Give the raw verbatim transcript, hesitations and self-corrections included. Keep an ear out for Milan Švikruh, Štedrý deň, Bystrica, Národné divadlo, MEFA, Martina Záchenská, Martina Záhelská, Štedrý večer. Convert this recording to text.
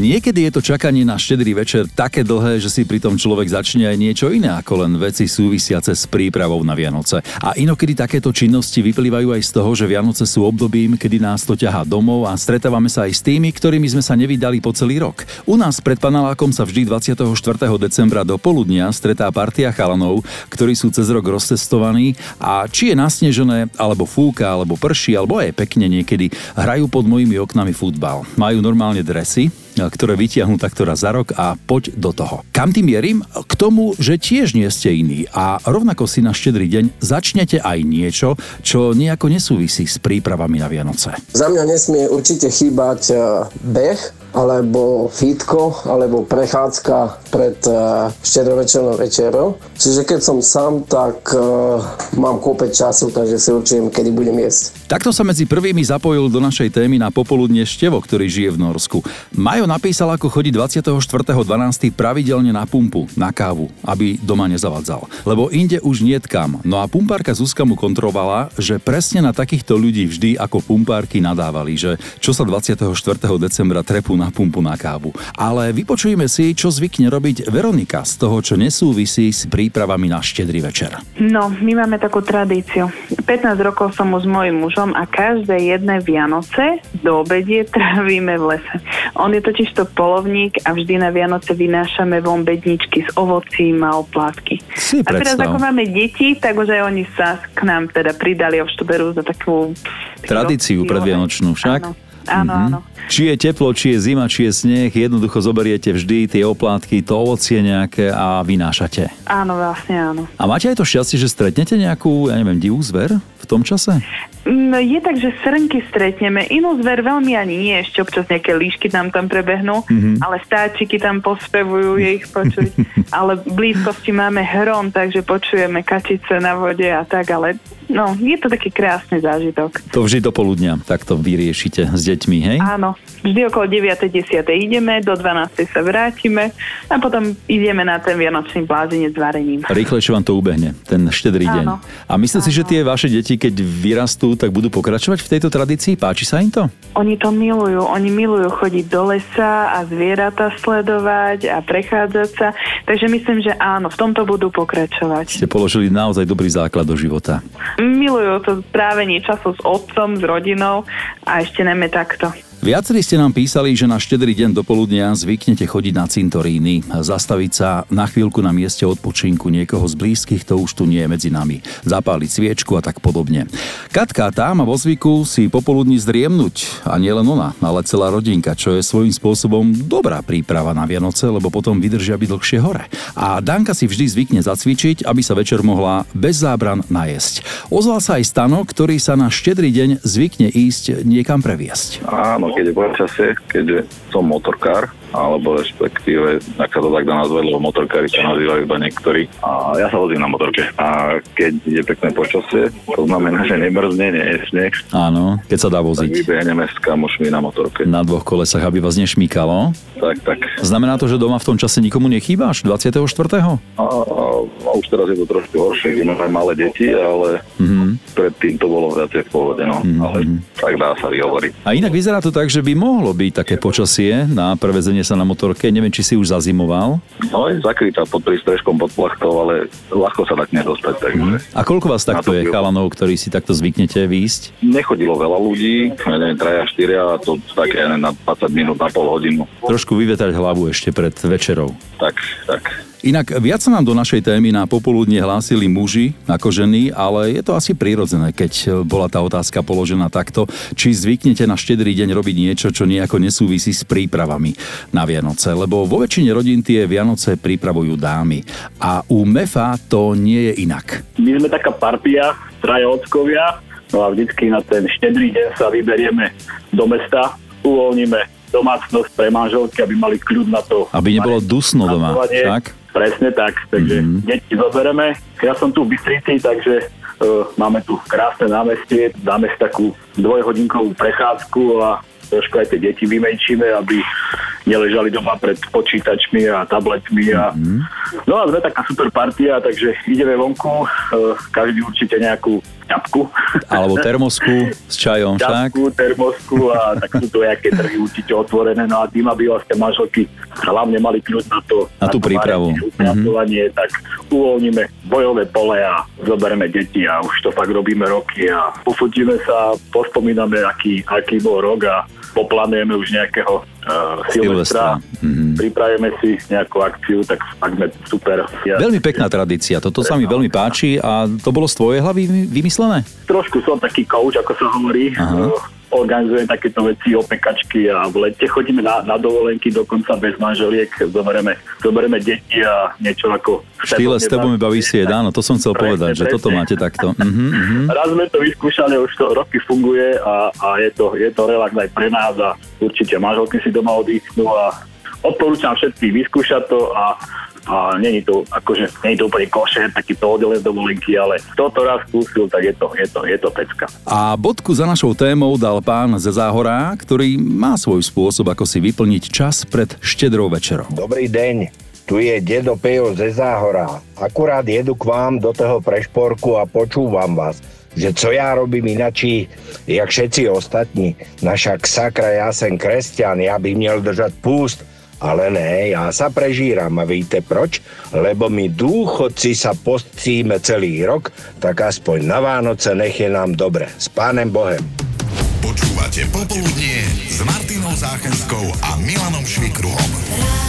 Niekedy je to čakanie na štedrý večer také dlhé, že si pri tom človek začne aj niečo iné ako len veci súvisiace s prípravou na Vianoce. A inokedy takéto činnosti vyplývajú aj z toho, že Vianoce sú obdobím, kedy nás to ťahá domov a stretávame sa aj s tými, ktorými sme sa nevideli po celý rok. U nás pred panelákom sa vždy dvadsiateho štvrtého decembra do poludnia stretá partia chalanov, ktorí sú cez rok rozcestovaní a či je nasnežené, alebo fúka, alebo prší, alebo aj pekne niekedy, hrajú pod mojimi oknami futbal. Majú normálne dresy, ktoré vytiahnu takto raz za rok a poď do toho. Kam tým mierim? K tomu, že tiež nie ste iní a rovnako si na štedrý deň začnete aj niečo, čo nejako nesúvisí s prípravami na Vianoce. Za mňa nesmie určite chýbať beh, alebo fítko, alebo prechádzka pred štedrovečernou večerou. Čiže keď som sám, tak mám kúpeť času, takže si určím, kedy budem jesť. Takto sa medzi prvými zapojil do našej témy na popoludne Števo, ktorý žije v Norsku. Majo napísal, ako chodí dvadsiateho štvrtého dvanásteho pravidelne na pumpu, na kávu, aby doma nezavadzal. Lebo inde už niet kam. No a pumpárka Zuzka mu kontrolovala, že presne na takýchto ľudí vždy ako pumpárky nadávali, že čo sa dvadsiateho štvrtého decembra trepú na pumpu na kávu. Ale vypočujeme si, čo zvykne robiť Veronika z toho, čo nesúvisí s prípravami na štedrý večer. No, my máme takú tradíciu. pätnásť rokov som už s mojím mužom a každé jedné Vianoce do obedie trávime v lese. On je totiž to polovník a vždy na Vianoce vynášame von bedničky s ovocím a oplátky. Si a teraz ako máme deti, tak už aj oni sa k nám teda pridali, už to berú za takú tradíciu predvianočnú však. Áno. Áno, áno. Či je teplo, či je zima, či je sneh, jednoducho zoberiete vždy tie oplátky, to ovocie nejaké a vynášate. Áno, vlastne áno. A máte aj to šťastie, že stretnete nejakú, ja neviem, divú zver v tom čase? No, je tak, že srnky stretneme, inú zver veľmi ani nie, ešte občas nejaké líšky nám tam prebehnú, mm-hmm. ale stáčiky tam pospevujú, je ich počuť, ale v blízkosti máme hron, takže počujeme kačice na vode a tak, ale no, je to taký krásny zážitok. To vždy do poludnia takto vyriešite s deťmi, hej? Áno, vždy okolo deväť desať ideme, do dvanástej sa vrátime a potom ideme na ten vianočný blázinec s varením. Rýchlejšie vám to ubehne, ten štedrý deň. A myslíte si, že tie vaše deti, keď vyrastú, tak budú pokračovať v tejto tradícii? Páči sa im to? Oni to milujú, oni milujú chodiť do lesa a zvieratá sledovať a prechádzať sa, takže myslím, že áno, v tomto budú pokračovať. Ste položili naozaj dobrý základ do života. Milujú to trávenie času s otcom, s rodinou a ešte najmä takto. Viacerí ste nám písali, že na štedrý deň do poludnia zvyknete chodiť na cintoríny, zastaviť sa na chvíľku na mieste odpočinku niekoho z blízkych, to už tu nie je medzi nami, zapáliť sviečku a tak podobne. Katka tá má vo zvyku si popoludní zdriemnuť a nielen ona, ale celá rodinka, čo je svojím spôsobom dobrá príprava na Vianoce, lebo potom vydržia byť dlhšie hore. A Danka si vždy zvykne zacvičiť, aby sa večer mohla bez zábran najesť. Ozval sa aj Stano, ktorý sa na štedrý deň zvykne ísť niekam previesť. Áno. Keď je počasie, keďže som motorkár, alebo respektíve, ak sa to tak dá nazvať, lebo motorkári sa nazývajú iba niektorí. A ja sa vozím na motorke. A keď je pekné počasie, to znamená, že nemrzne, nie je sneh. Áno, keď sa dá voziť. Tak vybehneme s kamošmi na motorke. Na dvoch kolesách, aby vás nešmíkalo. Tak, tak. Znamená to, že doma v tom čase nikomu nechýbaš? dvadsiateho štvrtého? A, a, a už teraz je to trošku horšie, máme malé deti, ale mm-hmm. predtým to bolo viacej v pohode, no. Mm-hmm. Ale tak dá sa vyhovoriť. A inak vyzerá to tak, že by mohlo byť také počasie na prevezenie sa na motorke. Neviem, či si už zazimoval. No je zakrytá pod prístrežkom, pod plachtou, ale ľahko sa tak nedostať. Takže a koľko vás takto je chalanov, ktorí si takto zvyknete výjsť? Nechodilo veľa ľudí, neviem, tri až štyri a to také na dvadsať minút, na pol hodinu. Trošku vyvetať hlavu ešte pred večerou. Tak, tak. Inak viac sa nám do našej témy na popoludne hlásili muži ako ženy, ale je to asi prirodzené, keď bola tá otázka položená takto, či zvyknete na štedrý deň robiť niečo, čo nejako nesúvisí s prípravami na Vianoce, lebo vo väčšine rodín tie Vianoce pripravujú dámy a u MEFA to nie je inak. My sme taká partia, traja ockovia, no a vždycky na ten štedrý deň sa vyberieme do mesta, uvoľníme domácnosť pre manželky, aby mali kľud na to. Aby nebolo dusno doma, však? Presne tak, takže mm-hmm. deti zobereme. Ja som tu v Bystrici, takže uh, máme tu krásne námestie, dáme si takú dvojhodinkovú prechádzku a trošku aj tie deti vymenšíme, aby neležali doma pred počítačmi a tabletmi. A... Mm-hmm. No a sme taká super partia, takže ideme vonku, každý určite nejakú ťapku. Alebo termosku s čajom, však? Ťapku, termosku a tak sú to nejaké trhy určite otvorené. No a tým, aby vlastne manželky hlavne mali kľud na to. Na, na tú prípravu. Upratovanie, mm-hmm. tak uvoľníme bojové pole a zoberieme deti a už to fakt robíme roky a pofotíme sa, pospomíname, aký, aký bol rok a poplánujeme už nejakého uh, Silvestra, mm-hmm. pripravíme si nejakú akciu, tak sme super. Ja, veľmi pekná tradícia, toto sa mi veľmi páči a to bolo z tvojej hlavy vymyslené? Trošku som taký coach, ako sa hovorí. Aha. Organizujem takéto veci, opekačky a v lete chodíme na, na dovolenky dokonca bez manželiek, zoberieme, zoberieme deti a niečo ako... Štýle s tebou mi baví si jedá, no to som chcel presne, povedať, presne. Že toto máte takto. Uh-huh, uh-huh. Raz sme to vyskúšali, už to roky funguje a, a je to, je to relax aj pre nás a určite manželky si doma odísnú a odporúčam všetkým vyskúšať to a a nie je to, akože, nie je to úplne košer, takýto oddelené dovolenky, ale toto raz skúsil, tak je to, je to, je to pecka. A bodku za našou témou dal pán ze Záhora, ktorý má svoj spôsob, ako si vyplniť čas pred štedrou večerou. Dobrý deň. Tu je dedo Pejo ze Záhora. Akurát jedu k vám do toho prešporku a počúvam vás, že co ja robím inačí, jak všetci ostatní. Naša sakra, ja som kresťan, ja by měl držať púst. Ale ne, ja sa prežíram a víte proč? Lebo my dôchodci sa postíme celý rok, tak aspoň na Vánoce nech je nám dobre. S Pánem Bohem. Počúvate Popoludnie s Martinou Záchenskou a Milanom Švikruhom.